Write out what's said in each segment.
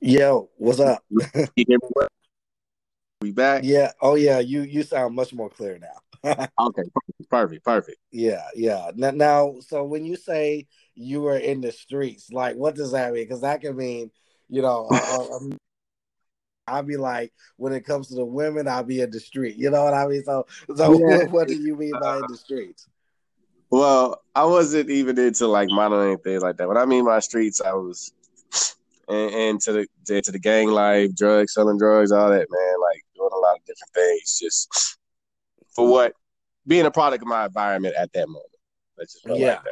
Yo, what's up? We back? Yeah. Oh, yeah. You sound much more clear now. Okay. Perfect. Yeah. Now, so when you say you were in the streets, like, what does that mean? Because that can mean, you know, I'll be like, when it comes to the women, I'll be in the street. You know what I mean? So yeah. What do you mean by in the streets? Well, I wasn't even into like modeling and things like that. When I mean my streets, I was into the gang life, drugs, selling drugs, all that, man. Like doing a lot of different things, just for what being a product of my environment at that moment. I just felt like that.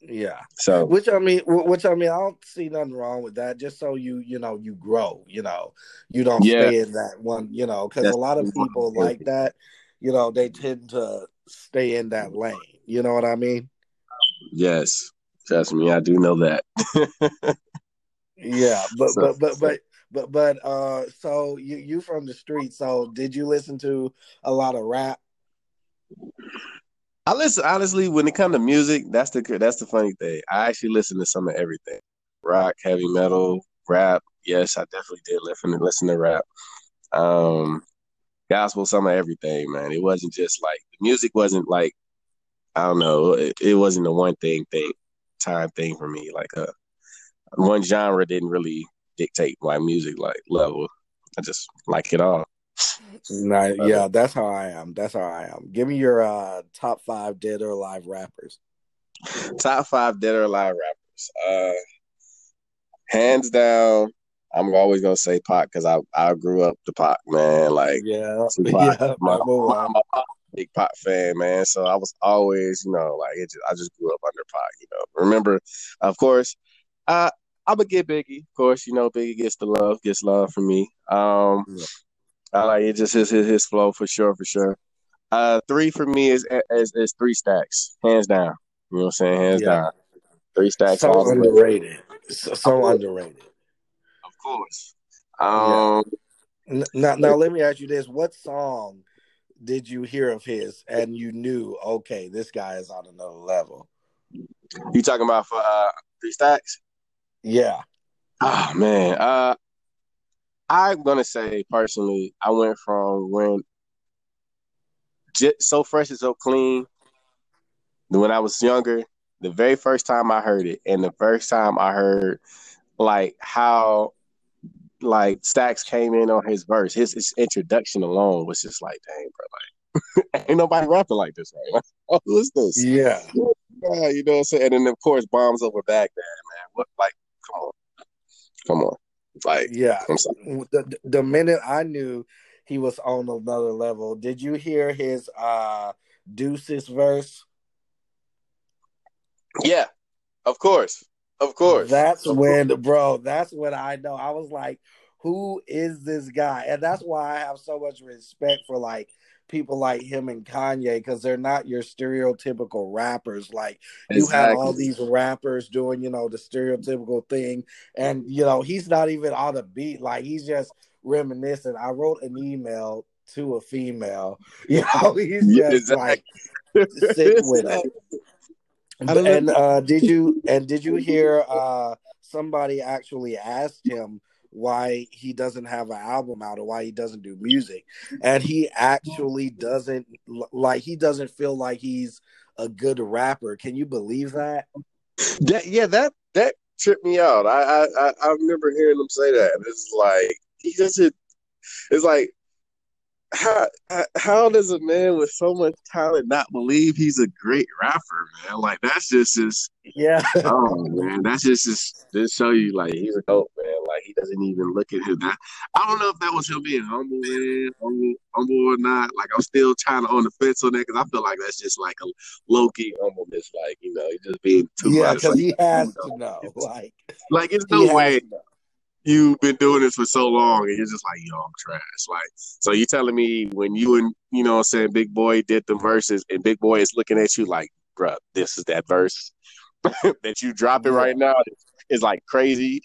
Yeah. So, which I mean, I don't see nothing wrong with that. Just so you grow. You don't stay in that one. Because a lot of people like that. They tend to stay in that lane. You know what I mean? Yes, trust me, I do know that. Yeah, so you from the street? So did you listen to a lot of rap? I listen, honestly, when it comes to music, that's the funny thing. I actually listen to some of everything: rock, heavy metal, rap. Yes, I definitely did listen to rap. Gospel, some of everything, man. It wasn't just like the music wasn't like, I don't know, it wasn't the one thing for me. Like one genre didn't really dictate my music like level. I just like it all. Yeah, that's how I am. Give me your top 5 dead or alive rappers. Top 5 dead or alive rappers. Hands down, I'm always gonna say Pac because I grew up to Pac, man. Like my big Pac fan, man. So I was always, I just grew up under Pac. Remember, of course, I'm gonna get Biggie. Of course, Biggie gets love from me. I like it. Just his flow for sure. 3 for me is 3 Stacks, hands down. You know what I'm saying? Hands down. 3 Stacks. So underrated. Underrated. Of course. Now let me ask you this: what song did you hear of his and you knew, okay, this guy is on another level? You talking about for 3 Stacks? Yeah. Oh man. I'm gonna say personally, I went from when So Fresh and So Clean, when I was younger, the very first time I heard it, and the first time I heard like how Stacks came in on his verse. His introduction alone was just like, dang, bro, like ain't nobody rapping like this, right? Like, oh, who is this? Yeah. You know what I'm saying? And then of course Bombs Over Baghdad, man. What, like, come on. Like, yeah. The minute I knew he was on another level. Did you hear his Deuces verse? Yeah, of course. That's when I know. I was like, who is this guy? And that's why I have so much respect for like people like him and Kanye, because they're not your stereotypical rappers. Like you have all these rappers doing, the stereotypical thing. And, he's not even on the beat. Like he's just reminiscent. I wrote an email to a female. He's just like sitting with it. And did you hear somebody actually asked him why he doesn't have an album out or why he doesn't do music? And he actually doesn't feel like he's a good rapper. Can you believe that? That tripped me out. I remember hearing him say that. It's like he doesn't. It's like how does a man with so much talent not believe he's a great rapper, man? Like that's just yeah. Oh man, that's just show you like he's a dope, man. Like he doesn't even look at him. I don't know if that was him being humble or not. Like I'm still trying to on the fence on that because I feel like that's just like a low key humbleness. Like he's just being too much. Yeah, because he has to know. Like it's no way. You've been doing this for so long, and you're just like, yo, I'm trash. Like, so you're telling me when you and Big Boy did the verses, and Big Boy is looking at you like, bruh, this is that verse that you dropping right now. It's like crazy.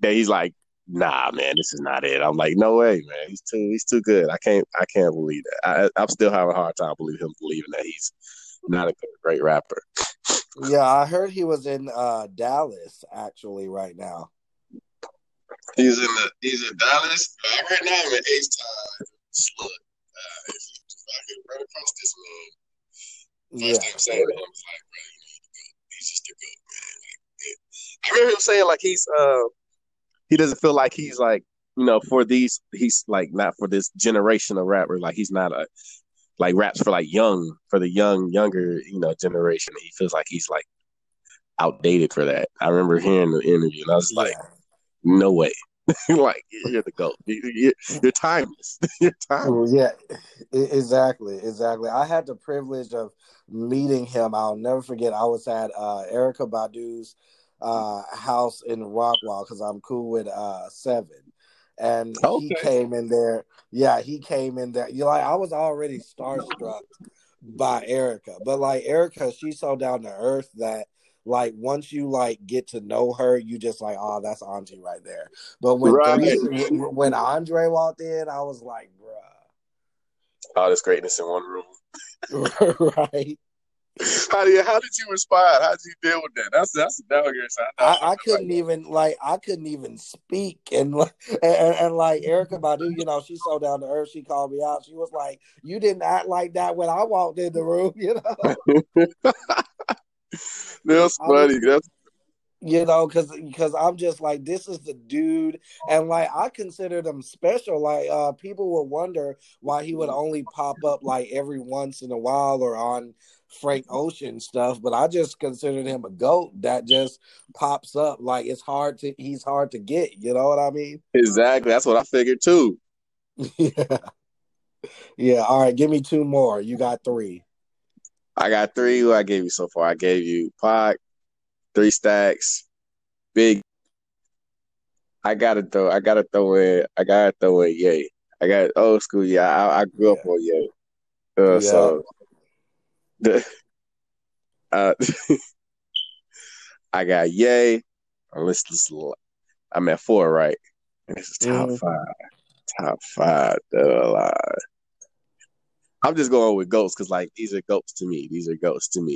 That he's like, nah, man, this is not it. I'm like, no way, man. He's too good. I can't believe that. I'm still having a hard time believing that he's not a great rapper. Yeah, I heard he was in Dallas actually right now. He's in Dallas. I'm right now in H Town. Look, if I could run across this man, first thing I'm saying, I was like, bro, you need to go. He's just a good man. I remember him saying like he's he doesn't feel like he's like, you know, for these, he's like not for this generation of rapper. Like he's not a like raps for like young, for the younger, you know, generation. He feels like he's like outdated for that. I remember hearing the interview and I was like, no way. Like you're the GOAT. You're timeless. You're timeless. Yeah, exactly. I had the privilege of meeting him. I'll never forget. I was at Erykah Badu's house in Rockwall because I'm cool with Seven, and he came in there. Yeah, he came in there. You like I was already starstruck by Erykah, but like Erykah, she's so down to earth that. Like once you like get to know her, you just like, oh, that's Andre right there. But when Andre walked in, I was like, bruh. All this greatness in one room. Right. How did you respond? How did you deal with that? That's a downer. I couldn't even like speak and like Erykah Badu, you know, she's so down to earth. She called me out. She was like, you didn't act like that when I walked in the room, you know. That's funny. That's... You know, because I'm just like, this is the dude. And like, I considered him special. Like, people would wonder why he would only pop up like every once in a while or on Frank Ocean stuff. But I just considered him a GOAT that just pops up. Like, he's hard to get. You know what I mean? Exactly. That's what I figured too. Yeah. Yeah. All right. Give me two more. You got three. I got three who I gave you so far. I gave you Pac, Three Stacks, Big. I gotta throw in Ye. I got old school. Yeah, I grew up on Ye. So I got Ye. I'm at 4, right? And this is top 5. Top 5. I'm just going with GOATs because, like, these are GOATs to me.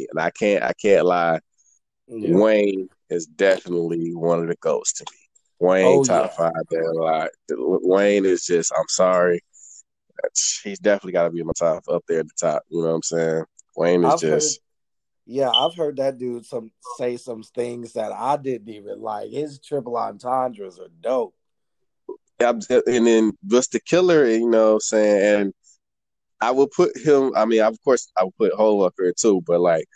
And I can't lie. Yeah. Wayne is definitely one of the GOATs to me. Wayne, top 5. Wayne is just, I'm sorry. He's definitely got to be in my top, up there at the top. You know what I'm saying? Wayne is I've heard that dude say some things that I didn't even like. His triple entendres are dope. And then just the killer, you know what I'm saying? And I would put him. I mean, of course, I would put Hov up there too. But like,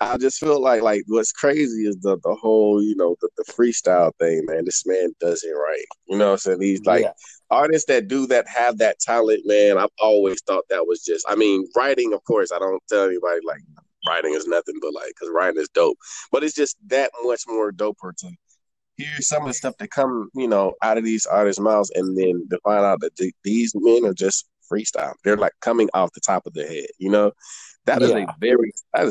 I just feel like what's crazy is the whole, you know, the freestyle thing. Man, this man does it right. You know what I'm saying? These like artists that do that have that talent. Man, I've always thought that was just. I mean, writing. Of course, I don't tell anybody like writing is nothing, but like because writing is dope. But it's just that much more doper to hear some of the stuff that come, you know, out of these artists' mouths, and then to find out that these men are just. Freestyle. They're like coming off the top of their head, you know? That is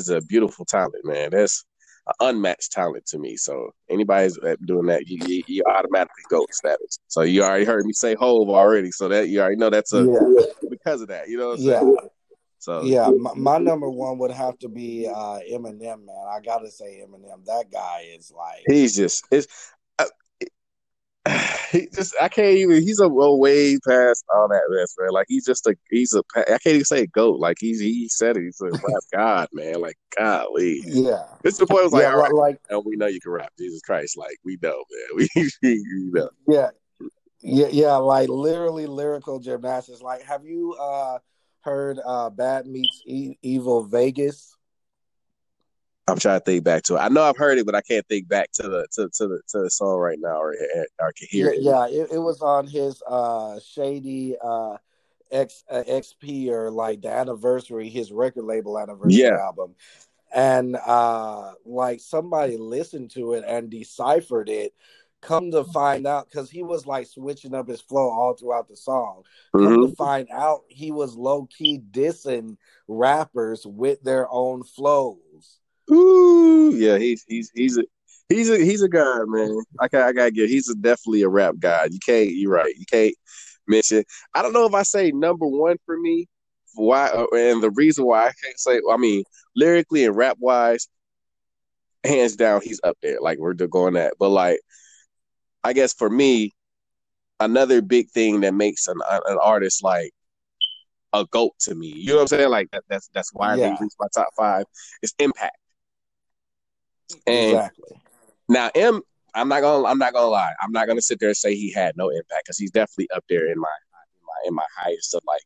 a beautiful talent, man. That's an unmatched talent to me. So anybody's doing that, you automatically GOAT status. So you already heard me say Hov already, so that you already know that's because of that, you know what I'm saying? So yeah, my number one would have to be Eminem, man. I gotta say Eminem. That guy is like he's a way past all that mess, man. Like I can't even say GOAT. Like he said it. He's like God, man. Like golly. Yeah. It's the point. I was like, all right, and we know you can rap. Jesus Christ. Like we know, man. We know. Yeah. Yeah. Like literally lyrical gymnastics. Like, have you heard Bad Meets Evil Vegas? I'm trying to think back to it. I know I've heard it, but I can't think back to the song right now, or can hear it. Yeah, it was on his Shady XP or like the anniversary, his record label anniversary album, and like somebody listened to it and deciphered it. Come to find out, because he was like switching up his flow all throughout the song. Come to find out, he was low key dissing rappers with their own flow. Ooh, yeah, he's a guy, man. I gotta give. He's definitely a rap guy. You're right. You can't mention. I don't know if I say number one for me. Why? And the reason why I can't say. I mean, lyrically and rap wise, hands down, he's up there. Like we're going at. But like, I guess for me, another big thing that makes an artist like a GOAT to me. You know what I'm saying? Like that's why they reached my top five. It's impact. And exactly. Now, I'm not gonna lie. I'm not gonna sit there and say he had no impact, because he's definitely up there in my highest of like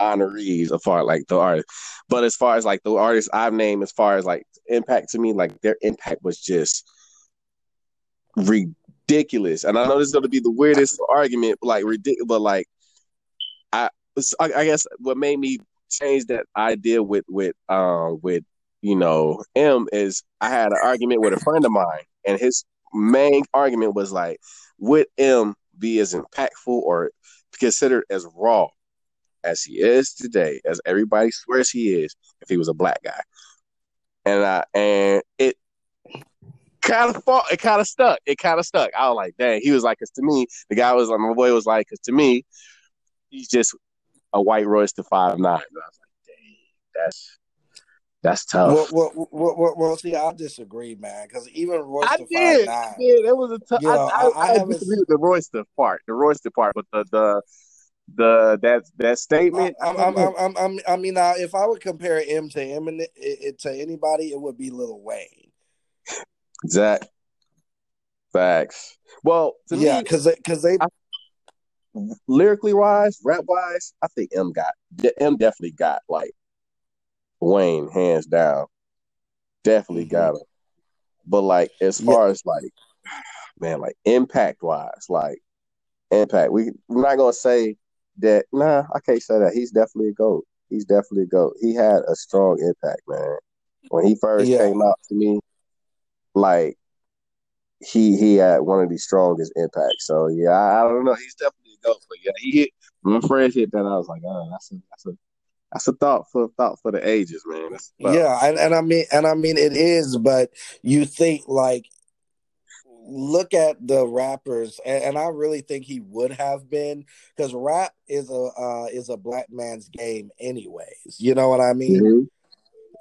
honorees as far like the artist. But as far as like the artists I've named, as far as like impact to me, like their impact was just ridiculous. And I know this is gonna be the weirdest argument, but like ridiculous. But like I guess what made me change that idea with you know M is I had an argument with a friend of mine, and his main argument was like, would M be as impactful or considered as raw as he is today, as everybody swears he is, if he was a black guy? And it kind of fought, it kind of stuck. I was like, dang. He was like, 'cause to me, the guy was like, my boy was like, 'cause to me, he's just a white royster 5'9". And I was like, dang, that's tough. Well, see, I disagree, man. Because even royster 5'9", that was a tough. I disagree with the royster part, but the that statement. I mean, if I would compare M to Eminem, to anybody, it would be Lil Wayne. Exact facts. Well, to me, because they lyrically wise, rap wise, I think M definitely got like Wayne, hands down. Definitely got him. But like as far as like, man, like impact wise, we're not gonna say that. Nah, I can't say that. He's definitely a GOAT. He had a strong impact, man. When he first came out to me, like he had one of the strongest impacts. So yeah, I don't know. He's definitely a GOAT. But yeah, my friends hit that. I was like, oh, that's a thought for the ages, man. Yeah, and I mean it is, but you think like, look at the rappers, and I really think he would have been, because rap is a black man's game, anyways. You know what I mean? Mm-hmm.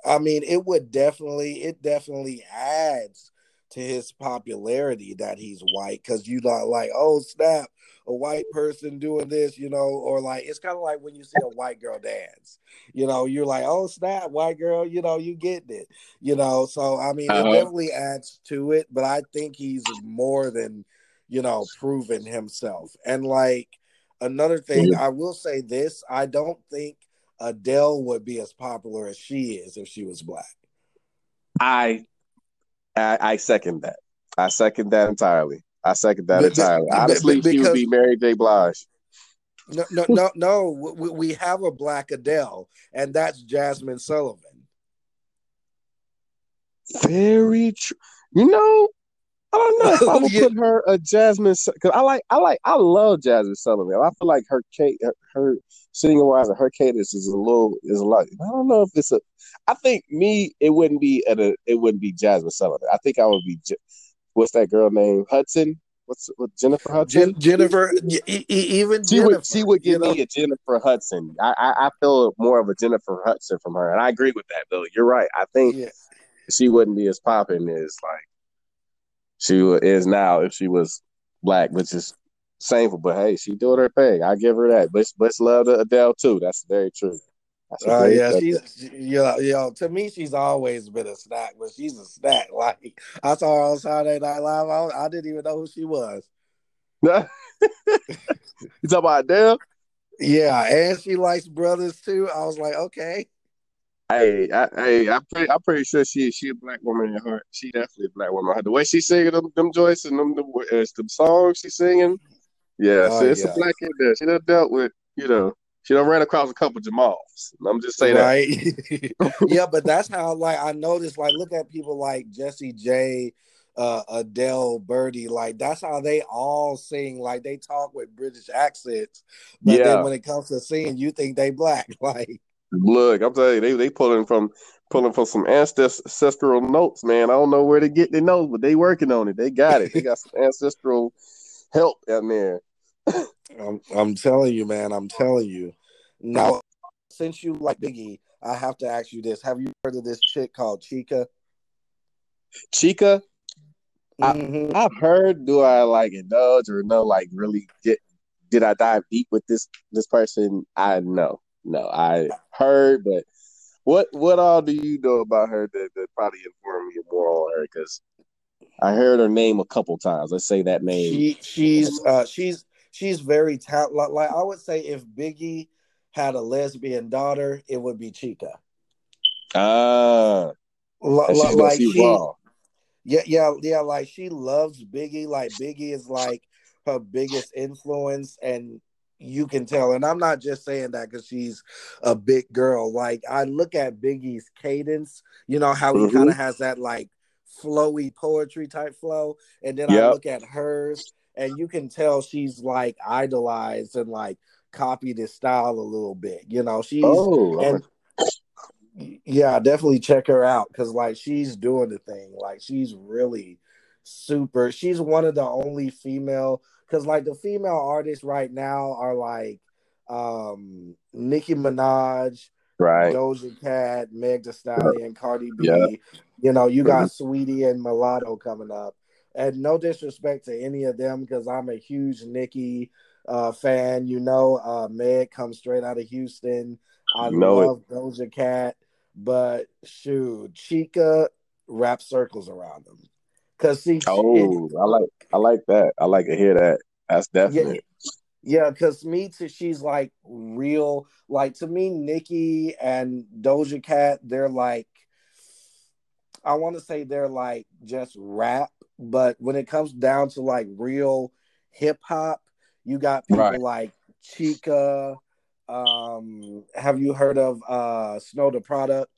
I mean, it definitely adds to his popularity that he's white, because you're not like, oh snap, a white person doing this, you know, or like, it's kind of like when you see a white girl dance, you know, you're like, oh snap, white girl, you know, you getting it, you know. So I mean, it definitely adds to it, but I think he's more than, you know, proven himself. And like another thing, I will say this, I don't think Adele would be as popular as she is if she was black. I second that entirely. Honestly, she would be Mary J. Blige. No. We have a black Adele, and that's Jasmine Sullivan. Very true. You know, I don't know if I would put her a Jasmine, because I love Jasmine Sullivan. I feel like her singing wise and her cadence is a lot. I don't know if it's a. I think it wouldn't be Jasmine Sullivan. I think I would be. What's that girl name? Hudson? What's Jennifer Hudson? Jennifer, even she Jennifer. She would give me a Jennifer Hudson. I feel more of a Jennifer Hudson from her, and I agree with that, though. You're right. I think she wouldn't be as popping as like she is now if she was black, which is shameful. But hey, she doing her thing. I give her that. But let's love to Adele too. That's very true. To me, she's always been a snack, but she's a snack. Like, I saw her on Saturday Night Live. I didn't even know who she was. You talking about Adele? Yeah, and she likes brothers too. I was like, okay. I'm pretty sure she a black woman in her. She definitely a black woman. The way she's singing them joints and them songs she's singing. Yeah, it's a black kid there. She done dealt with, you know. She done ran across a couple Jamals. I'm just saying that. Right? Yeah, but that's how, like, I noticed, like, look at people like Jessie J, Adele, Birdie. Like, that's how they all sing. Like, they talk with British accents. But then when it comes to singing, you think they black. Like, look, I'm telling you, they pulling from some ancestral notes, man. I don't know where they get their notes, but they working on it. They got it. They got some ancestral help out there. I'm telling you, man. I'm telling you. Now, since you like Biggie, I have to ask you this: have you heard of this chick called Chika? Chika? Mm-hmm. I've heard. Do I like indulge or no? Like really get Did I dive deep with this person? No, I heard, but what all do you know about her that probably informed me more on her? Because I heard her name a couple times. Let's say that name. She's very talented. Like I would say, if Biggie had a lesbian daughter, it would be Chika. Like she loves Biggie. Like Biggie is like her biggest influence, and you can tell. And I'm not just saying that because she's a big girl. Like I look at Biggie's cadence, you know how he kind of has that like flowy poetry type flow, and then I look at hers, and you can tell she's like idolized and like copied his style a little bit. You know, definitely check her out because like she's doing the thing. Like she's really super. She's one of the only female. Because, like, the female artists right now are, like, Nicki Minaj, right. Doja Cat, Meg Thee Stallion, Cardi B. Yeah. You know, you got Sweetie and Mulatto coming up. And no disrespect to any of them because I'm a huge Nicki fan. You know, Meg comes straight out of Houston. I love Doja Cat. But, shoot, Chika wraps circles around them. I like that. I like to hear that. That's definite. Yeah, because she's like real. Like to me, Nicki and Doja Cat, they're like, I want to say they're like just rap, but when it comes down to like real hip hop, you got people like Chika. Have you heard of Snow the Product?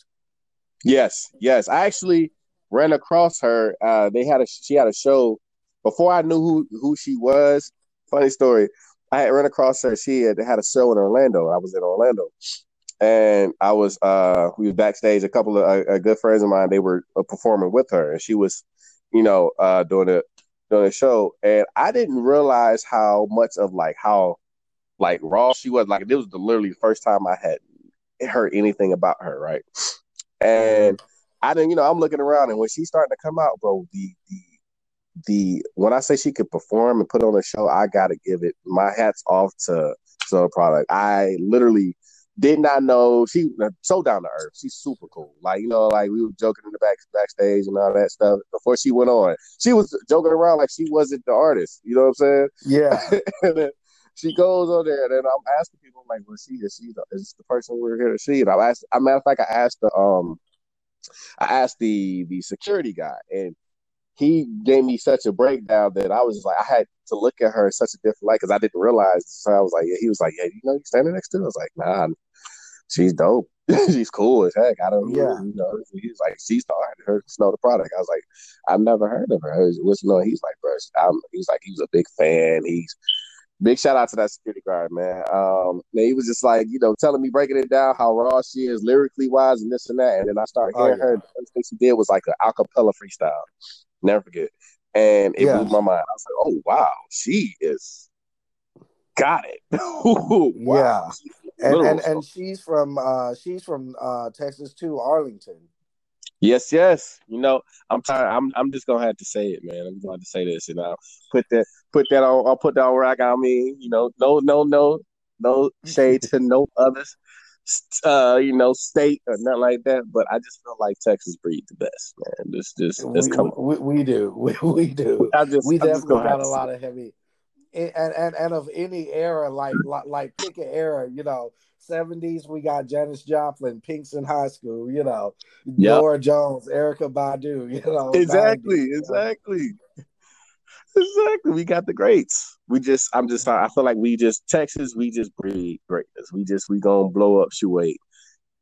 Yes. I actually ran across her. She had a show before I knew who she was. Funny story. I had run across her. She had a show in Orlando. I was in Orlando, and I was we were backstage. A couple of good friends of mine, they were performing with her, and she was, you know, doing a show. And I didn't realize how much of like how like raw she was. Like this was literally the first time I had heard anything about her, right? And I didn't, you know, I'm looking around, and when she's starting to come out, bro, the when I say she could perform and put on a show, I gotta give it my hats off to Snow Product. I literally did not know she so down to earth. She's super cool. Like, you know, like we were joking in the backstage and all that stuff before she went on. She was joking around like she wasn't the artist. You know what I'm saying? Yeah. And then she goes on there, and then I'm asking people, I'm like, well, is this the person we're here to see? And I asked the security guy, and he gave me such a breakdown that I was just like, I had to look at her in such a different light because I didn't realize. So I was like, yeah, he was like, yeah, you know, you standing next to her? I was like, nah, she's dope. She's cool as heck. I don't know, you know. He was like, she's the artist. Her Snow the Product. I was like, I've never heard of her. What's no? He's like, bro, he was a big fan. He's big shout out to that security guard, man. He was just like, you know, telling me, breaking it down, how raw she is, lyrically wise, and this and that. And then I started hearing her. The first thing she did was like an acapella freestyle. Never forget. And it blew my mind. I was like, oh, wow, she is got it. Wow. Yeah. And she's from Texas too, Arlington. Yes. You know, I'm tired. I'm just gonna have to say it, man. I'm going to say this, and I'll put that on. I'll put that on rock. I mean, you know, no shade to no others, you know, state or nothing like that. But I just feel like Texas breeds the best, man. We do. We definitely got a lot of heavy, and of any era, like pick an era, you know. 70s, we got Janis Joplin, Pinks in High School, you know, Nora Jones, Erykah Badu, you know. Exactly. We got the greats. I feel like Texas, we just breed greatness. We gonna blow up Shuey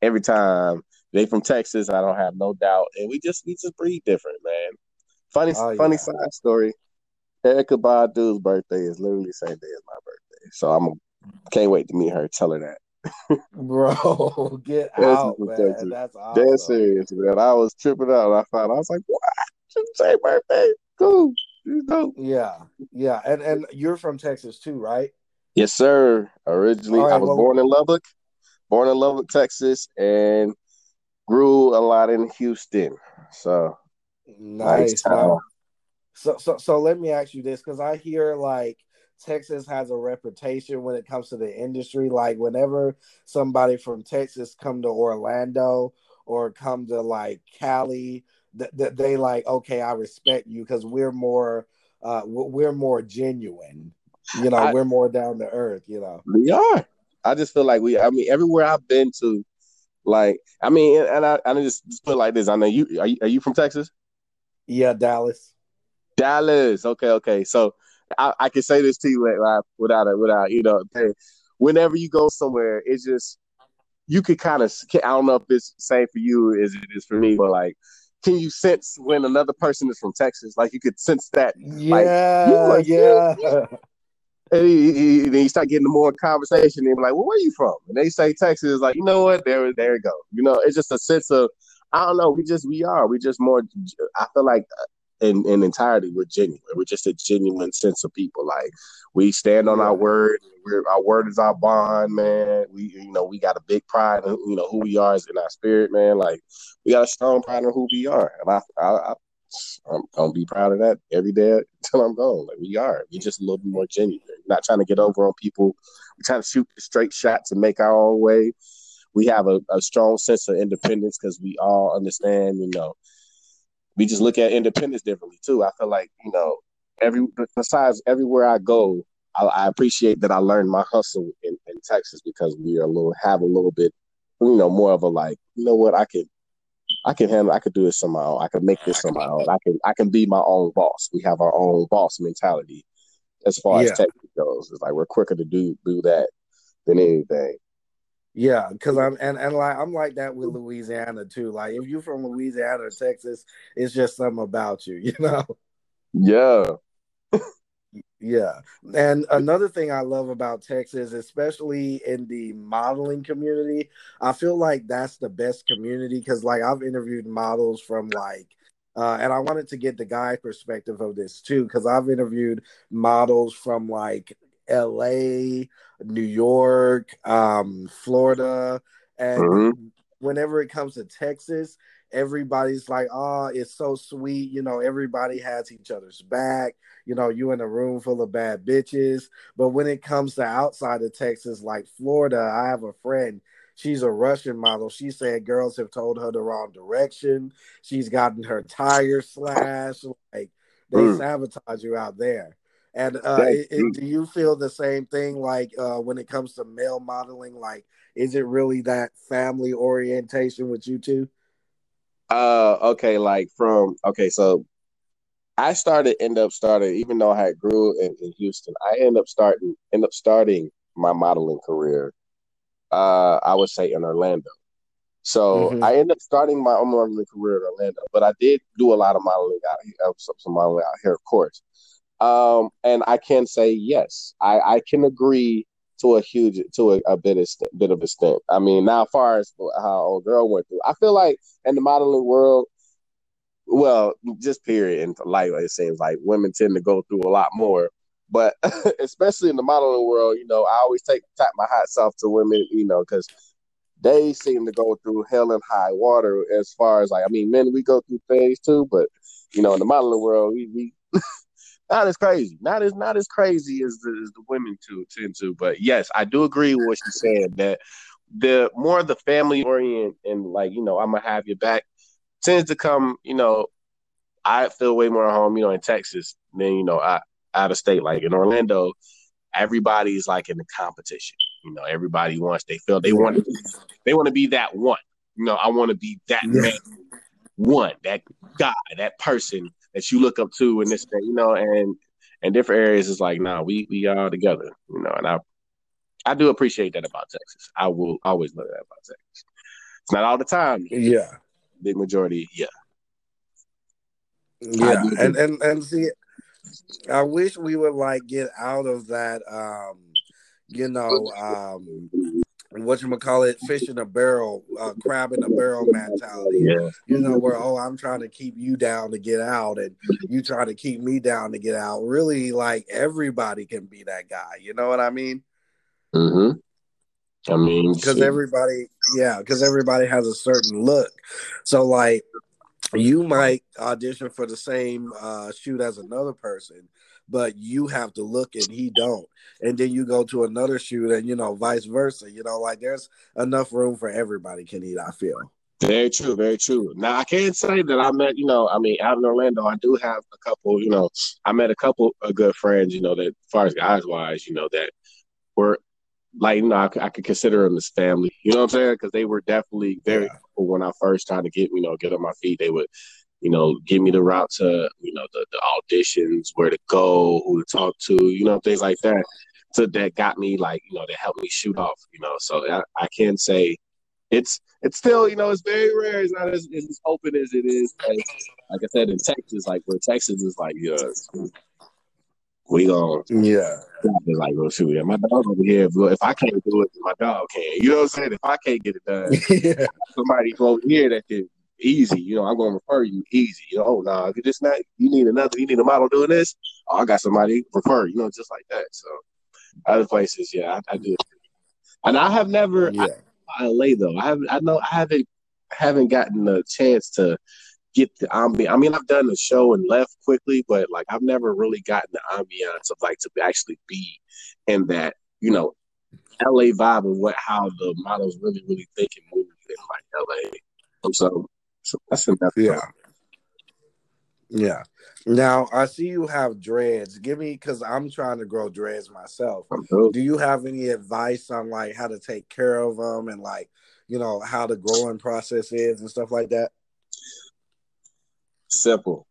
every time. They from Texas, I don't have no doubt. And we just breed different, man. Funny side story. Erykah Badu's birthday is literally the same day as my birthday. So can't wait to meet her. Tell her that. Bro, get out, man. That's awesome. Dead serious, man. I was tripping out. I was like, "What? Same birthday? Cool." You know? Yeah. And you're from Texas too, right? Yes, sir. Originally, I was born in Lubbock, Texas, and grew a lot in Houston. So nice town. So let me ask you this, because I hear like Texas has a reputation when it comes to the industry. Like whenever somebody from Texas come to Orlando or come to like Cali, they like, okay, I respect you because we're more genuine. You know, we're more down to earth, you know. We are. I just feel like everywhere I've been to, like, I just put it like this. I know you, are you from Texas? Yeah, Dallas. Okay. So I can say this to you like, without, you know, hey, whenever you go somewhere, it's just, you could kind of, I don't know if it's the same for you as it is for me, but like, can you sense when another person is from Texas? Like, you could sense that. Yeah. And then you start getting more conversation. And be like, well, where are you from? And they say Texas. Like, you know what? There you go. You know, it's just a sense of, I don't know. We just more, I feel like in entirety, we're genuine. We're just a genuine sense of people. Like, we stand on our word. Our word is our bond, man. We got a big pride in, you know, who we are is in our spirit, man. Like, we got a strong pride in who we are. And I'm gonna be proud of that every day until I'm gone. Like, we're just a little bit more genuine. We're not trying to get over on people. We're trying to shoot the straight shots and make our own way. We have a strong sense of independence because we all understand, you know, we just look at independence differently too. I feel like, you know, everywhere I go, I appreciate that I learned my hustle in Texas because we are have a little bit, you know, more of a like, you know what, I can handle. I could do this on my own. I could make this on my own. I can be my own boss. We have our own boss mentality as far as Texas goes. It's like we're quicker to do that than anything. Yeah, because I'm like that with Louisiana too. Like if you're from Louisiana or Texas, it's just something about you, you know. Yeah. Yeah. And another thing I love about Texas, especially in the modeling community, I feel like that's the best community because, like, I've interviewed models from, like, and I wanted to get the guy perspective of this, too, because I've interviewed models from, like, L.A., New York, Florida, and whenever it comes to Texas, everybody's like, oh, it's so sweet. You know, everybody has each other's back. You know, you in a room full of bad bitches. But when it comes to outside of Texas, like Florida, I have a friend. She's a Russian model. She said girls have told her the wrong direction. She's gotten her tire slashed. Like, they sabotage you out there. And do you feel the same thing, like, when it comes to male modeling? Like, is it really that family orientation with you two? So I started, even though I grew in Houston, I ended up starting my modeling career, I would say in Orlando. So I ended up starting my own modeling career in Orlando, but I did do a lot of modeling out here, of course. And I can say, yes, I can agree to a bit of extent. I mean, now as far as how old girl went through, I feel like in the modeling world, well, just period in life, it seems like women tend to go through a lot more. But especially in the modeling world, you know, I always tap my hat off to women, you know, because they seem to go through hell and high water as far as like, I mean, men, we go through things too, but you know, in the modeling world, we Not as crazy as the women tend to, but yes, I do agree with what you said that the more the family orient and like, you know, I'm gonna have your back tends to come. You know, I feel way more at home, you know, in Texas than, you know, out of state. Like in Orlando, everybody's like in the competition. You know, everybody wants. They feel they want to be that one. You know, I want to be that man, one, that guy, that person that you look up to and this thing, you know, and different areas is like, nah, we all together, you know, and I do appreciate that about Texas. I will always love that about Texas. It's not all the time. Yeah. Big majority. Yeah. Yeah. And see, I wish we would like get out of that, you know, whatchamacallit, fish in a barrel, crab in a barrel mentality. Yeah. You know, where, oh, I'm trying to keep you down to get out and you try to keep me down to get out. Really, like, everybody can be that guy. You know what I mean? Mm-hmm. I mean, because everybody has a certain look. So, like, you might audition for the same shoot as another person, but you have to look and he don't. And then you go to another shoot and, you know, vice versa. You know, like there's enough room for everybody can eat, I feel. Very true, very true. Now, I can't say that I met, you know, I mean, out in Orlando, I do have a couple, you know, I met a couple of good friends, you know, that as far as guys-wise, you know, that were, like, you know, I could consider them as family. You know what I'm saying? Because they were definitely very cool when I first tried to get, you know, get on my feet. They would, you know, give me the route to, you know, the auditions, where to go, who to talk to, you know, things like that. So that got me, like, you know, that helped me shoot off, you know. So I can say, It's still, you know, it's very rare. It's not as open as it is. Like I said, in Texas, like where Texas is like, yeah, we gonna, yeah. Like, well, shoot, yeah, my dog over here, if I can't do it, my dog can. You know what I'm saying? If I can't get it done, yeah. Somebody over here that can easy, you know, I'm gonna refer you easy. You know, oh, nah, if it's not, you need a model doing this, oh, I got somebody refer, you know, just like that. So other places, yeah, I do. And I have never, yeah. LA though, I haven't gotten a chance to get the ambiance. I mean, I've done the show and left quickly, but like I've never really gotten the ambiance of like to actually be in that, you know, LA vibe of what how the models really think and move in like LA. So that's enough. Yeah. Problem. Yeah. Now I see you have dreads. Give me, because I'm trying to grow dreads myself. Do you have any advice on like how to take care of them and like, you know, how the growing process is and stuff like that? Simple.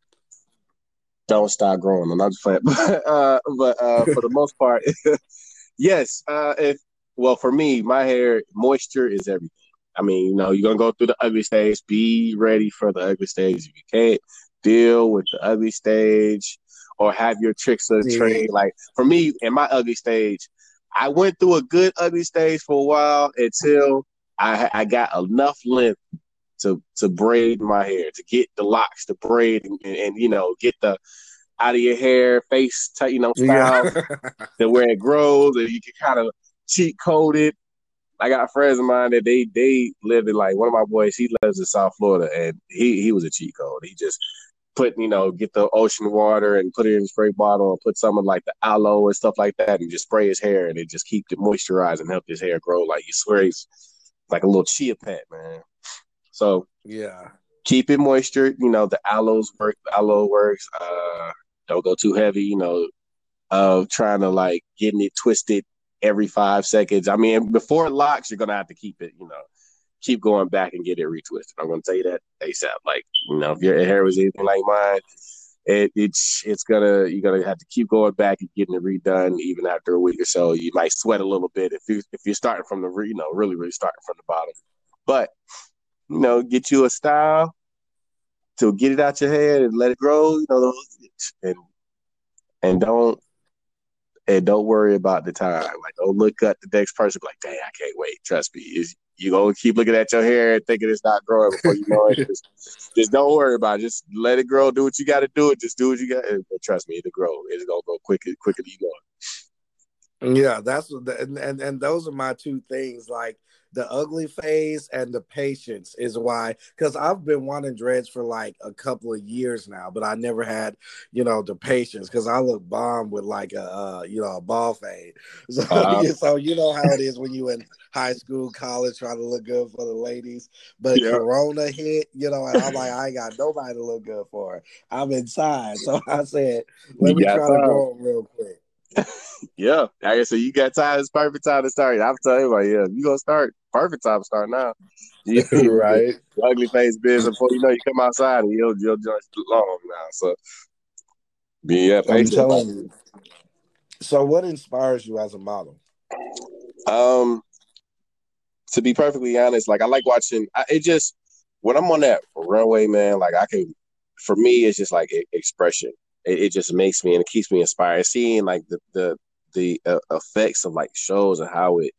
Don't start growing them. I'm just playing, but for the most part, yes. For me, my hair moisture is everything. I mean, you know, you're gonna go through the ugly stage. Be ready for the ugly stage. If you can't deal with the ugly stage or have your tricks of the trade. Like for me in my ugly stage, I went through a good ugly stage for a while until I got enough length to braid my hair, to get the locks, to braid and you know, get the out of your hair face you know, style to where it grows and you can kind of cheat code it. I got friends of mine that they live in like one of my boys, he lives in South Florida and he was a cheat code. He just put, you know, get the ocean water and put it in a spray bottle and put some of like the aloe and stuff like that and just spray his hair and it just keep it moisturized and help his hair grow. Like you swear he's like a little chia pet, man. So yeah, keep it moisture. You know, the aloe works. Don't go too heavy, you know, of trying to like getting it twisted every 5 seconds. I mean, before it locks, you're going to have to keep it, you know, keep going back and get it retwisted. I'm going to tell you that ASAP. Like, you know, if your hair was anything like mine, you're going to have to keep going back and getting it redone even after a week or so. You might sweat a little bit if you're starting from the, you know, really starting from the bottom. But, you know, get you a style to get it out your head and let it grow, you know, and don't, and don't worry about the time. Like, don't look at the next person. Be like, dang, I can't wait. Trust me. You're going to keep looking at your hair and thinking it's not growing before you know it. Just don't worry about it. Just let it grow. Do what you got to do. Just do what you got. And trust me, it'll grow. It's going to grow quicker than you know. Yeah, that's what and those are my two things. Like, the ugly phase and the patience is why, because I've been wanting dreads for like a couple of years now, but I never had, you know, the patience because I look bomb with like a ball fade. So, so you know how it is when you in high school, college, trying to look good for the ladies, but Corona hit, you know, and I'm like, I ain't got nobody to look good for. I'm inside. So I said, let me try to grow it real quick. Yeah, like I said, you got time. It's perfect time to start. I'm telling everybody, yeah, you gonna start. Perfect time to start now. Yeah, right. The ugly face biz. Before you know, you come outside and you'll judge too long now. So, yeah, I'm telling you. So, what inspires you as a model? To be perfectly honest, like I like watching. It just when I'm on that runway, man. Like I can, for me, it's just like expression. It just makes me and it keeps me inspired. Seeing like the effects of like shows and how it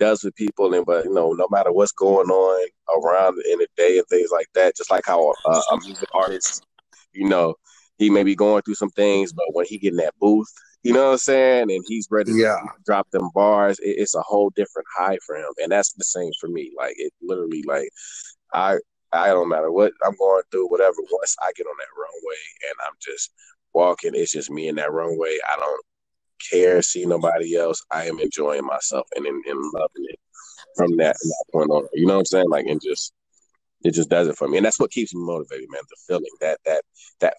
does with people, and but you know, no matter what's going on around in the day and things like that, just like how a music artist, you know, he may be going through some things, but when he get in that booth, you know what I'm saying, and he's ready to drop them bars, it's a whole different high for him, and that's the same for me. Like it literally, like I don't matter what I'm going through, whatever. Once I get on that runway and I'm just walking, it's just me in that runway. I don't care, see nobody else. I am enjoying myself and loving it from that point on. You know what I'm saying? Like, and just it just does it for me, and that's what keeps me motivated, man. The feeling, that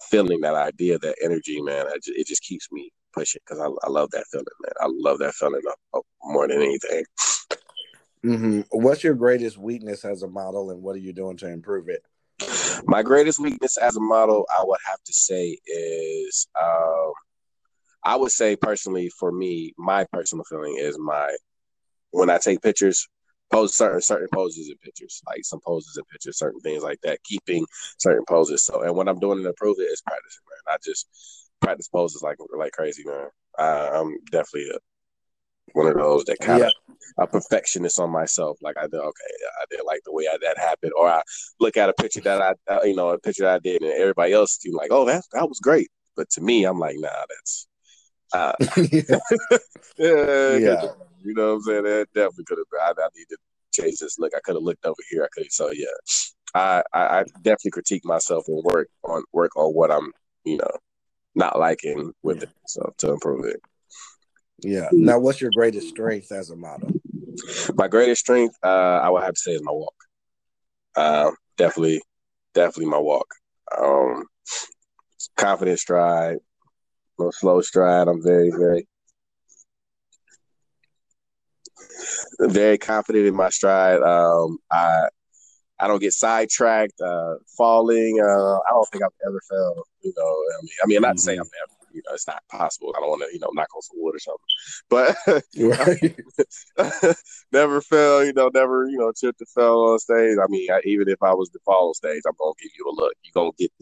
feeling, that idea, that energy, man. It just keeps me pushing because I love that feeling, man. I love that feeling more than anything. Mm-hmm. What's your greatest weakness as a model, and what are you doing to improve it? My greatest weakness as a model, I would have to say, is I would say personally, for me, my personal feeling is when I take pictures, pose certain poses in pictures, like some poses in pictures, certain things like that, keeping certain poses. So, and what I'm doing to improve it is practicing, man. I just practice poses like crazy, man. I'm definitely one of those that kind of a perfectionist on myself. Like I did like the way that happened, or I look at a picture that a picture that I did, and everybody else seemed like, oh, that was great, but to me, I'm like, nah, that's. You know what I'm saying? That definitely could have. I need to change this look. I could have looked over here. I could. So yeah, I definitely critique myself and work on what I'm not liking with it. So to improve it. Yeah. Now, what's your greatest strength as a model? My greatest strength, I would have to say, is my walk. Definitely my walk. Confident stride, no slow stride. I'm very, very, very confident in my stride. I don't get sidetracked, falling. I don't think I've ever fell. You know what I mean? Not to say I've ever. It's not possible. I don't want to, knock on some wood or something. But never fell, never, tripped or fell on stage. Even if I was to fall on stage, I'm gonna give you a look. You're gonna get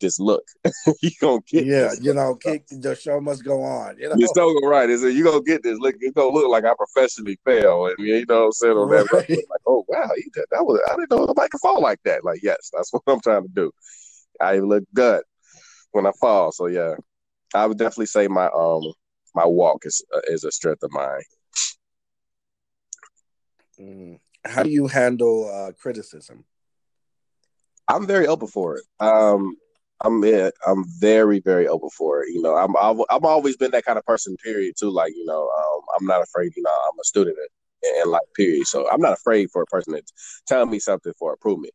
this look. You're gonna get this. The show must go on. You're still right. You're gonna get this look. It's gonna look like I professionally fell. And you know what I'm saying on that. Right. Like, oh wow, I didn't know nobody could fall like that. Like, yes, that's what I'm trying to do. I look good when I fall. So yeah. I would definitely say my my walk is a strength of mine. How do you handle criticism? I'm very open for it. I'm very, very open for it. I've always been that kind of person. Period. Too. Like I'm not afraid. I'm a student in life. Period. So I'm not afraid for a person to tell me something for improvement.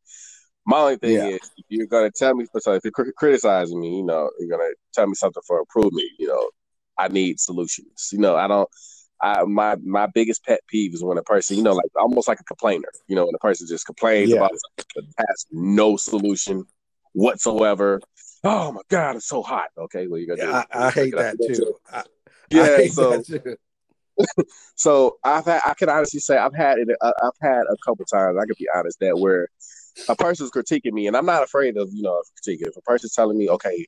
My only thing is, if you're gonna tell me for something, if you're criticizing me, you're gonna tell me something for improvement. I need solutions. I don't. My biggest pet peeve is when a person, like almost like a complainer. When a person just complains about something but has no solution whatsoever. Oh my God, it's so hot. Okay, well you're gonna. I hate that too. So I can honestly say I've had a couple times. I can be honest that where. A person's critiquing me, and I'm not afraid of critiquing. If a person's telling me, okay,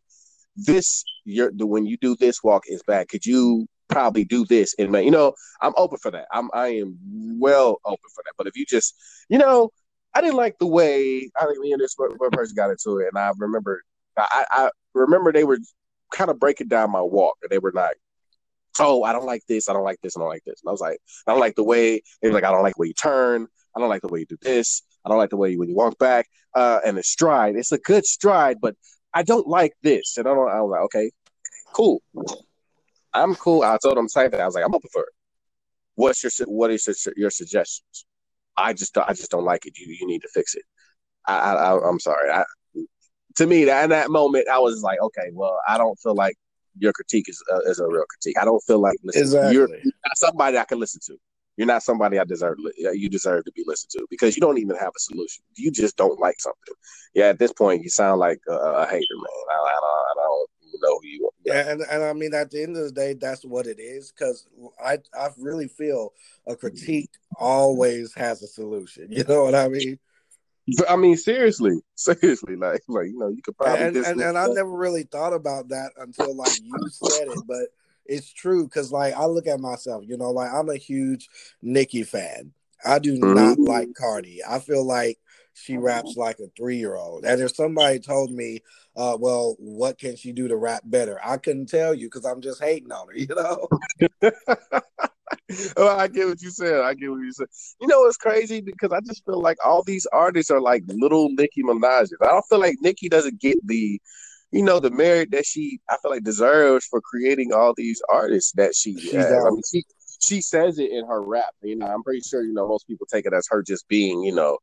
when you do this walk is bad, could you probably do this? And I'm open for that. I am well open for that. But if you just, I didn't like the way me and this one person got into it, and I remember they were kind of breaking down my walk, and they were like, oh, I don't like this, I don't like this, I don't like this, and I was like, I don't like the way. They were like, I don't like the way you turn. I don't like the way you do this. I don't like the way when you walk back and the stride. It's a good stride, but I don't like this. And I was like, okay, cool. I'm cool. I told him something. I was like, I'm open for it. What is your suggestions? I just don't like it. You need to fix it. I'm sorry. To me, in that moment, I was like, okay, well, I don't feel like your critique is a real critique. I don't feel like you're not somebody I can listen to. You're not somebody you deserve to be listened to because you don't even have a solution. You just don't like something. Yeah, at this point, you sound like a hater, man. I don't know who you are. Yeah, and at the end of the day, that's what it is because I really feel a critique always has a solution. You know what I mean? Seriously, like you could probably and I never really thought about that until like you said it, but. It's true because, like, I look at myself, I'm a huge Nicki fan. I do not like Cardi. I feel like she raps like a 3-year-old. And if somebody told me, well, what can she do to rap better? I couldn't tell you because I'm just hating on her, Oh, I get what you said. It's crazy because I just feel like all these artists are like little Nicki Minaj. I don't feel like Nicki doesn't get the you know, the merit that she, I feel like, deserves for creating all these artists that she has. I mean, she says it in her rap. You know, I'm pretty sure, you know, most people take it as her just being, you know,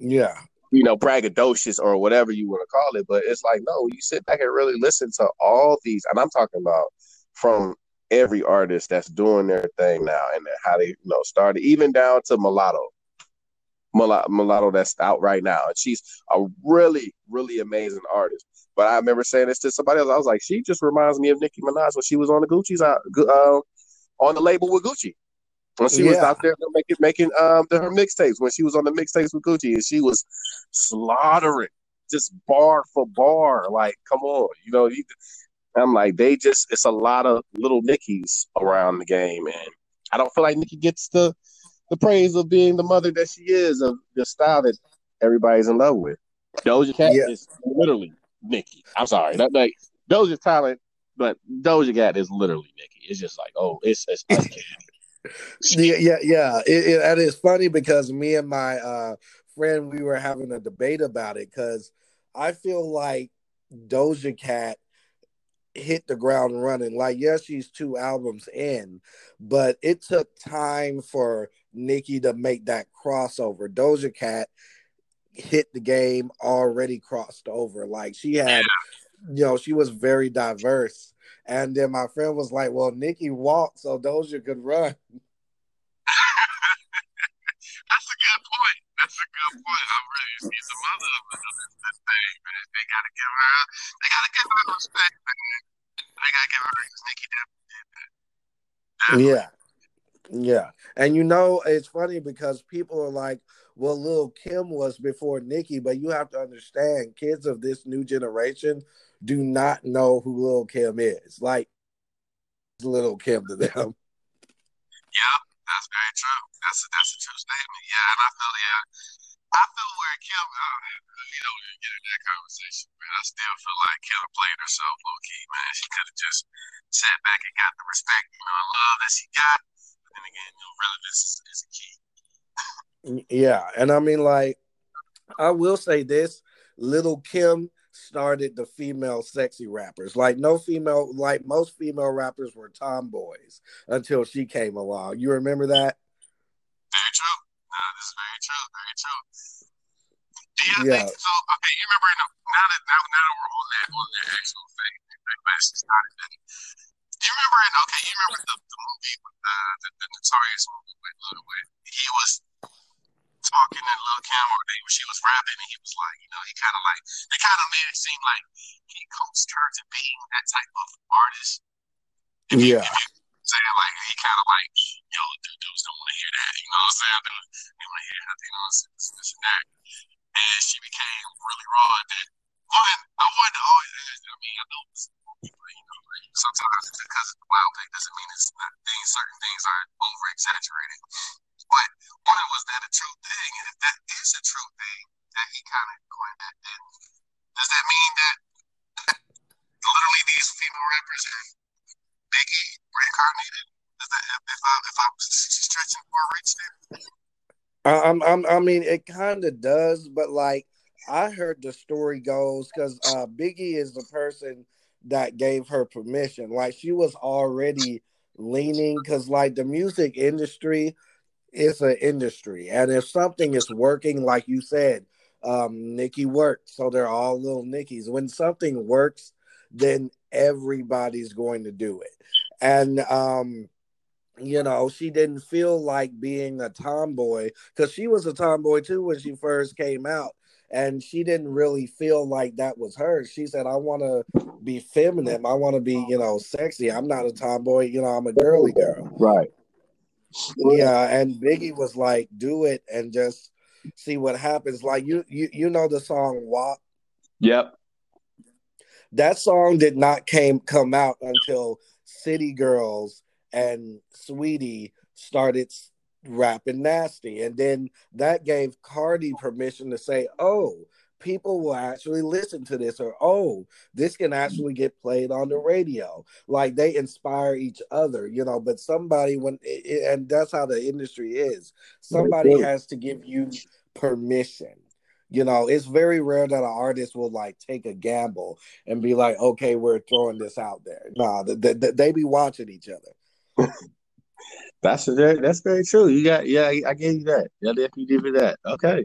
braggadocious or whatever you want to call it. But it's like, no, you sit back and really listen to all these, and I'm talking about from every artist that's doing their thing now and how they, you know, started, even down to Mulatto that's out right now. And she's a really, really amazing artist. But I remember saying this to somebody else. I was like, she just reminds me of Nicki Minaj when she was on the Gucci's, on the label with Gucci. When she was out there making her mixtapes, when she was on the mixtapes with Gucci, and she was slaughtering just bar for bar. Like, come on, you know. I'm like, it's a lot of little Nickies around the game, and I don't feel like Nicki gets the praise of being the mother that she is, of the style that everybody's in love with. Doja Cat is literally Nicki. I'm sorry, not like Doja's talent, but Doja Cat is literally Nicki. It's just like, oh, it's uncanny. It is funny because me and my friend, we were having a debate about it because I feel like Doja Cat hit the ground running. Like, yes, she's 2 albums in, but it took time for Nicki to make that crossover. Doja Cat hit the game, already crossed over. Like, she had, you know, she was very diverse. And then my friend was like, well, Nicki walked, so Doja could run. That's a good point. I'm really, she's the mother of this thing, man. They gotta give her respect, man. They gotta give her respect. Nicki definitely did that. Yeah. And you know, it's funny because people are like, well, Lil Kim was before Nicki, but you have to understand, kids of this new generation do not know who Lil Kim is. Like, Lil Kim to them. Yeah, that's very true. That's a true statement. Yeah, and I feel where Kim, you know, we get in that conversation, man. I still feel like Kim played herself low-key, man. She could have just sat back and got the respect, you know, and love that she got. But then again, you know, relevance is a key. Yeah, and I mean, like, I will say this. Lil Kim started the female sexy rappers. Like, most female rappers were tomboys until she came along. You remember that? Very true. No, this is very true. Very true. Think so? Okay, you remember now that we're on that actual thing, you remember the movie with the Notorious movie with Lil Wayne? He was talking to Lil Kim, she was rapping, and he was like, you know, they kind of made it seem like he coached her to being that type of artist. Saying, like, he kind of like, yo, dudes don't want to hear that, you know what I'm saying? They want to hear how they know this and that. And she became really raw at that. One, I wanted to always, I mean, I know this, you know, sometimes it's because it's wild thing doesn't mean it's not things, certain things are over exaggerated. But one was that a true thing, and if that is a true thing that he kind of coined that, then does that mean that literally these female rappers are Biggie reincarnated? Is that if I'm stretching for a reach there? I mean, it kind of does, but like I heard the story goes because Biggie is the person that gave her permission. Like she was already leaning because like the music industry. It's an industry, and if something is working, like you said, Nicki works, so they're all little Nickies. When something works, then everybody's going to do it. And, you know, she didn't feel like being a tomboy because she was a tomboy too when she first came out, and she didn't really feel like that was her. She said, I want to be feminine, I want to be, you know, sexy. I'm not a tomboy, you know, I'm a girly girl, right? Yeah, and Biggie was like, do it and just see what happens. Like, you know the song WAP? Yep. That song did not come out until City Girls and Sweetie started rapping nasty. And then that gave Cardi permission to say, oh, people will actually listen to this, or, oh, this can actually get played on the radio. Like, they inspire each other, you know, but somebody, and that's how the industry is. Somebody has to give you permission, You know, it's very rare that an artist will like take a gamble and be like, okay, we're throwing this out there. Nah, they be watching each other. That's very true. You got, yeah, I gave you that. Yeah, definitely give you that. Okay.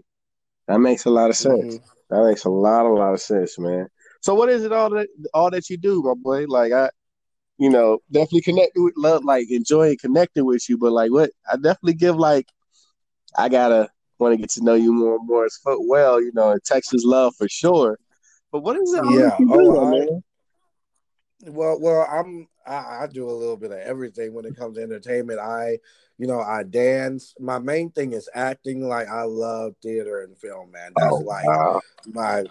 That makes a lot of sense. Mm-hmm. That makes a lot of sense, man. So what is it all that you do, my boy? Like, I, you know, definitely connected with love, like enjoying connecting with you, but like what I definitely give, like, I gotta want to get to know you more and more as well, you know, and Texas love for sure. But what is it all that you do, man? Well, I do a little bit of everything when it comes to entertainment. I dance. My main thing is acting. Like, I love theater and film, man. That's my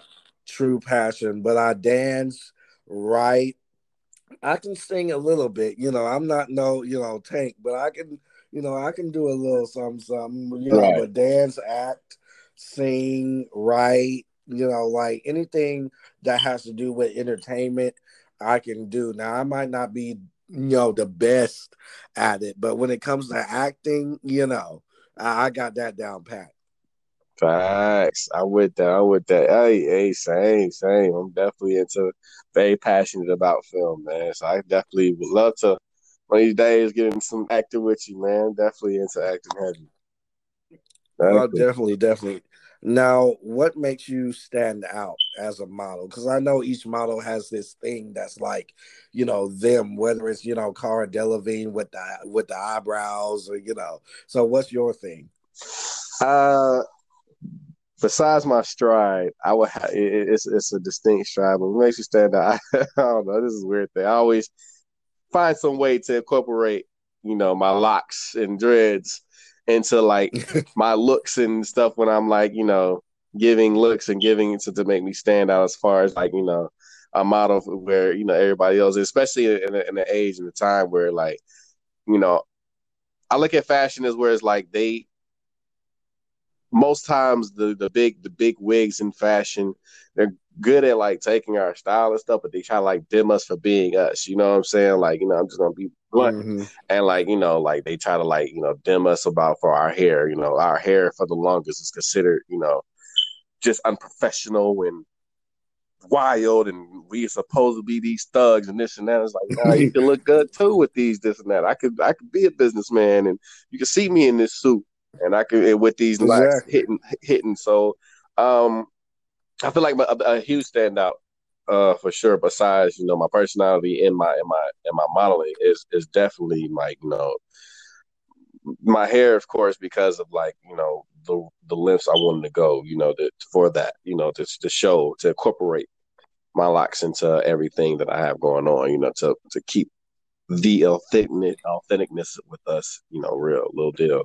true passion. But I dance, write. I can sing a little bit. You know, I'm not Tank, but I can, you know, I can do a little something. You know, but dance, act, sing, write. You know, like anything that has to do with entertainment, I can do. Now, I might not be, the best at it, but when it comes to acting, I got that down pat. Facts. I'm with that. Hey, same. I'm definitely very passionate about film, man. So I definitely would love to, one of these days, get into some acting with you, man. Definitely into acting heavy. Oh, definitely. Now, what makes you stand out as a model? Because I know each model has this thing that's like, them, whether it's, Cara Delevingne with the eyebrows or. So what's your thing? Besides my stride, I would have, it's a distinct stride, but what makes you stand out? I don't know. This is a weird thing. I always find some way to incorporate, my locks and dreads into like my looks and stuff when I'm like, giving looks and giving to make me stand out as far as like, a model where, everybody else, especially in the age and the time where like, I look at fashion as where it's like they, most times the big wigs in fashion, they're good at like taking our style and stuff, but they try to like dim us for being us. You know what I'm saying? Like, I'm just going to be blunt. Mm-hmm. And like, like they try to like, dim us about for our hair, our hair for the longest is considered, just unprofessional and wild. And we are supposed to be these thugs and this and that. It's like, you can look good too with these, this and that. I could be a businessman and you can see me in this suit and I could, with these locks hitting. So, I feel like a huge standout, for sure. Besides, my personality and my modeling is definitely like, my hair, of course, because of like, the lengths I wanted to go, for that, to show, to incorporate my locks into everything that I have going on, to keep the authenticness with us, real, little deal.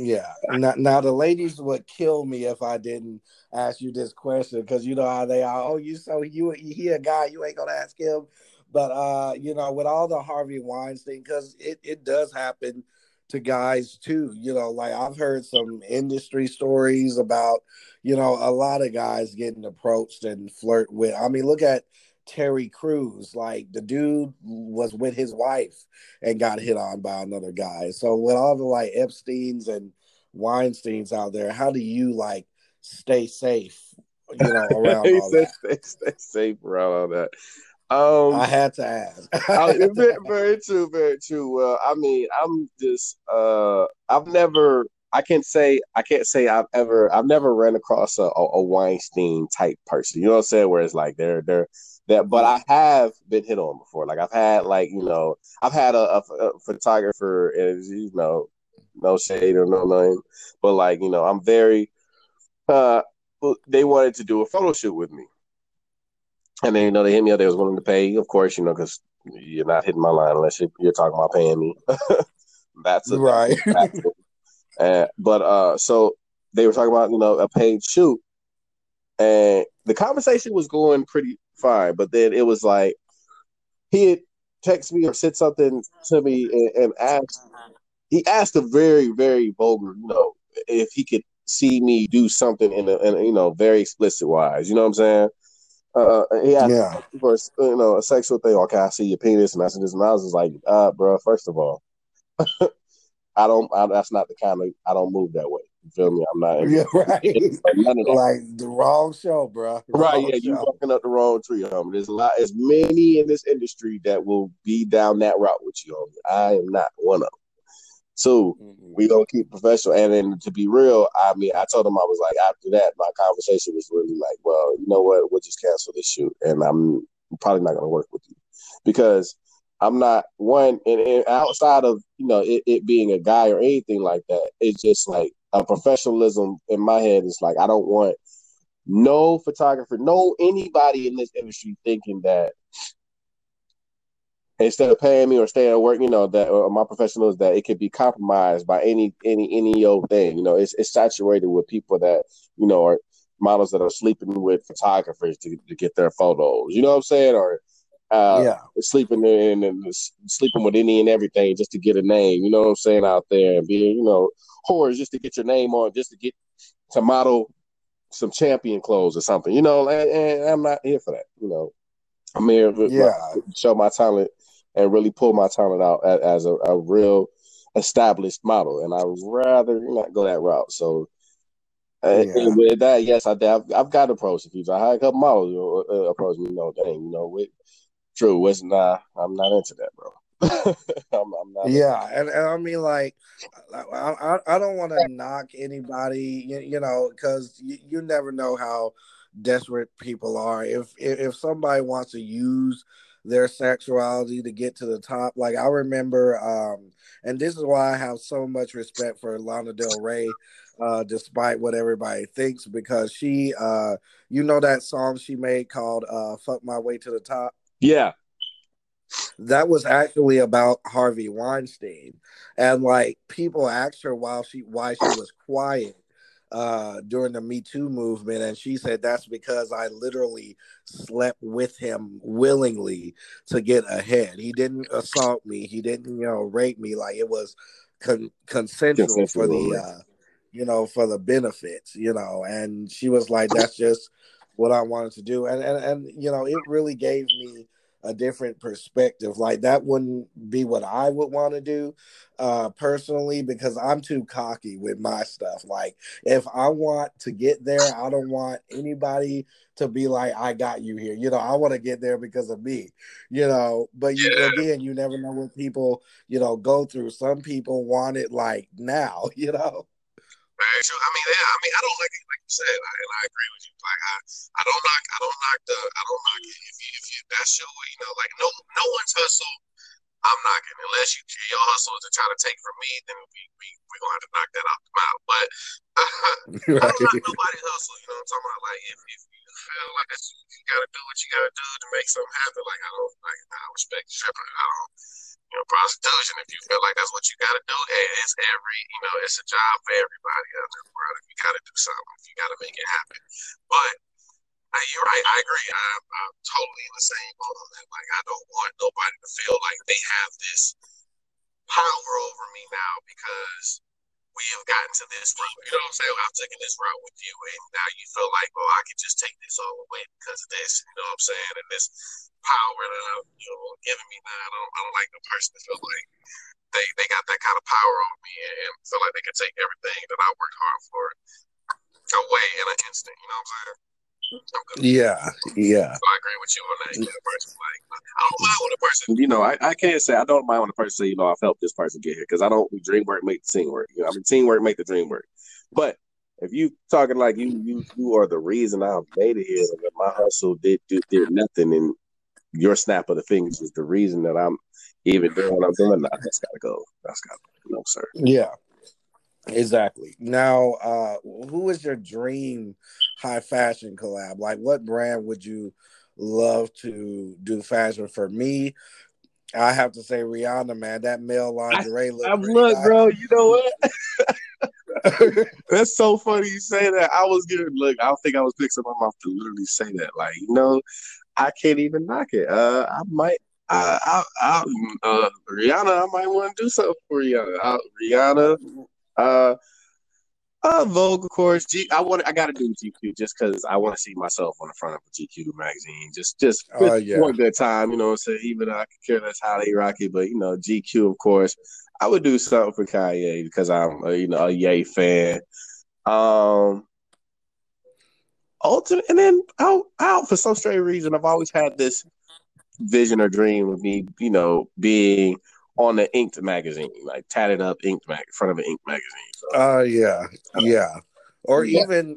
Yeah. Now the ladies would kill me if I didn't ask you this question, because you know how they are. Oh, he a guy, you ain't gonna ask him. But with all the Harvey Weinstein, because it does happen to guys too. Like I've heard some industry stories about a lot of guys getting approached and flirt with. I mean, look at Terry Crews, like the dude was with his wife and got hit on by another guy. So with all the like Epsteins and Weinsteins out there, how do you like stay safe, around all that? Stay safe around all that. I had to ask. Very true, very true. Well, I mean, I'm just I've never ran across a Weinstein type person. You know what I'm saying? Where it's like they're that, but I have been hit on before. Like I've had, like I've had a photographer, and no shade or no name, but like I'm very. They wanted to do a photo shoot with me, and then they hit me up. They was willing to pay, of course, because you're not hitting my line unless you're talking about paying me. That's right. So they were talking about a paid shoot, and the conversation was going pretty fine, but then it was like he had texted me or said something to me and asked a very, very vulgar, if he could see me do something in a very explicit wise, you know what I'm saying? He asked me for a sexual thing. Okay, I see your penis, and I said this, and I was just like, bro, first of all, I don't move that way. You feel me? I'm not. Yeah, right. Like the wrong show, bro. Right. Yeah, you're fucking up the wrong tree, homie. There's a lot. There's many in this industry that will be down that route with you, homie. I am not one of them. Two, we gonna keep professional. And then to be real, I mean, I told him, I was like, after that, my conversation was really like, well, you know what? We'll just cancel this shoot, and I'm probably not gonna work with you because I'm not one. And outside of, you know, it being a guy or anything like that, it's just like a professionalism in my head. It's like, I don't want no photographer, no anybody in this industry thinking that instead of paying me or staying at work, you know, that or my professionals, that it could be compromised by any old thing. You know, it's saturated with people that, you know, are models that are sleeping with photographers to get their photos. You know what I'm saying? Or sleeping with any and everything just to get a name. You know what I'm saying? Out there and being, you know, whores just to get your name on, just to get to model some champion clothes or something. You know, and I'm not here for that. You know, I'm here to show my talent and really pull my talent out as a real established model. And I would rather not go that route. So and with that, yes, I've got approached a few times. I had a couple models approach me. No, dang, you know, I'm not into that, bro. I'm not. Yeah, and I mean, like, I don't want to knock anybody, you know, because you never know how desperate people are. If somebody wants to use their sexuality to get to the top. Like, I remember, and this is why I have so much respect for Lana Del Rey, despite what everybody thinks, because she, you know that song she made called Fuck My Way to the Top? Yeah. That was actually about Harvey Weinstein. And, like, people asked her why she was quiet during the Me Too movement, and she said, that's because I literally slept with him willingly to get ahead. He didn't assault me, he didn't, you know, rape me. Like, it was consensual for the you know, for the benefits, you know. And she was like, that's just what I wanted to do. And you know, it really gave me a different perspective. Like, that wouldn't be what I would want to do personally, because I'm too cocky with my stuff. Like, if I want to get there, I don't want anybody to be like, I got you here. You know, I want to get there because of me, you know. But again, you never know what people, you know, go through. Some people want it like now, you know. Right, sure. I mean, I don't like you said, and I agree with you. Like, I don't knock if you that's your, you know, like no one's hustle. I'm knocking unless your hustle is to try to take from me, then we gonna have to knock that out the mouth. But I don't knock nobody's hustle. You know what I'm talking about? Like, if you feel like that's, you gotta do what you gotta do to make something happen. Like, I respect stripping. I don't. You know, prostitution, if you feel like that's what you got to do, it's every, you know, it's a job for everybody out in the world. If you got to do something, if you got to make it happen. But you're right, I agree. I'm totally in the same boat on that. Like, I don't want nobody to feel like they have this power over me now because we have gotten to this route. You know what I'm saying? I've taken this route with you, and now you feel like, well, I can just take this all away because of this. You know what I'm saying? And this power that I'm, you know, giving me now. I don't like the person to feel like they got that kind of power over me and feel like they can take everything that I worked hard for away in an instant. You know what I'm saying? Yeah. So I agree with you on that. You know, person, like, I don't mind when a person, you know, I can't say I don't mind when a person say, you know, I've helped this person get here, because I don't dream work make the team work. You know, I mean, teamwork make the dream work. But if you talking like you are the reason I've made it here, and that my hustle did nothing, and your snap of the fingers is the reason that I'm even doing what I'm doing, nah, that's gotta go. No, sir. Yeah. Exactly. Now, who is your dream high fashion collab? Like, what brand would you love to do fashion? For me, I have to say Rihanna, man. That male lingerie look. Look, bro, you know what? That's so funny you say that. I was getting, look, I don't think I was fixing my mouth to literally say that. Like, you know, I can't even knock it. Rihanna, I might want to do something for Rihanna. Vogue, of course. I got to do GQ just because I want to see myself on the front of a GQ magazine. Just one good time, you know what I'm saying? Even though I could care less how they rock it, but, you know, GQ, of course. I would do something for Kanye because I'm, you know, a Ye fan. And then out for some strange reason, I've always had this vision or dream of me, you know, being on the Inked magazine, like tatted up Inked in front of an Inked magazine. So. Or even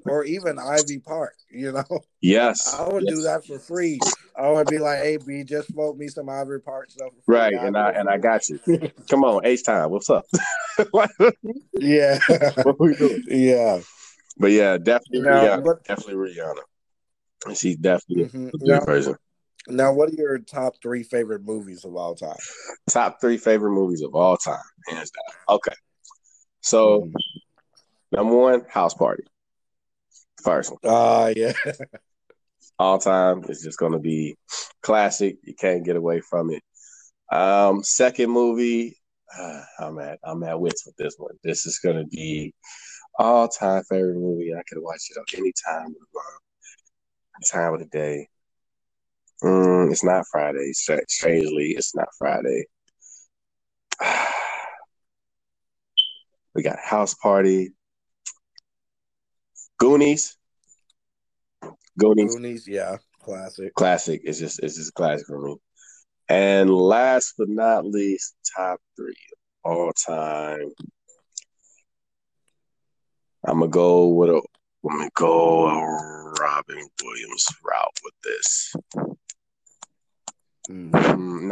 Ivy Park, you know. Yes, I would do that for free. I would be like, "Hey, B, just smoke me some Ivy Park stuff." Right, and I got you. Come on, H time. What's up? Yeah, what we doing? Yeah. But yeah, definitely, Rihanna. Definitely Rihanna. She's definitely a good person. Now, what are your top three favorite movies of all time? Top three favorite movies of all time, hands down. Okay, so number one, House Party. First one. Yeah. All time, it's just going to be classic. You can't get away from it. Second movie, I'm at wits with this one. This is going to be all-time favorite movie. I could watch it on any time of the day. It's not Friday. Strangely, it's not Friday. We got House Party. Goonies, yeah. Classic. It's just classic for me. And last but not least, top three all time. I'm gonna go a Robin Williams route with this. Mm.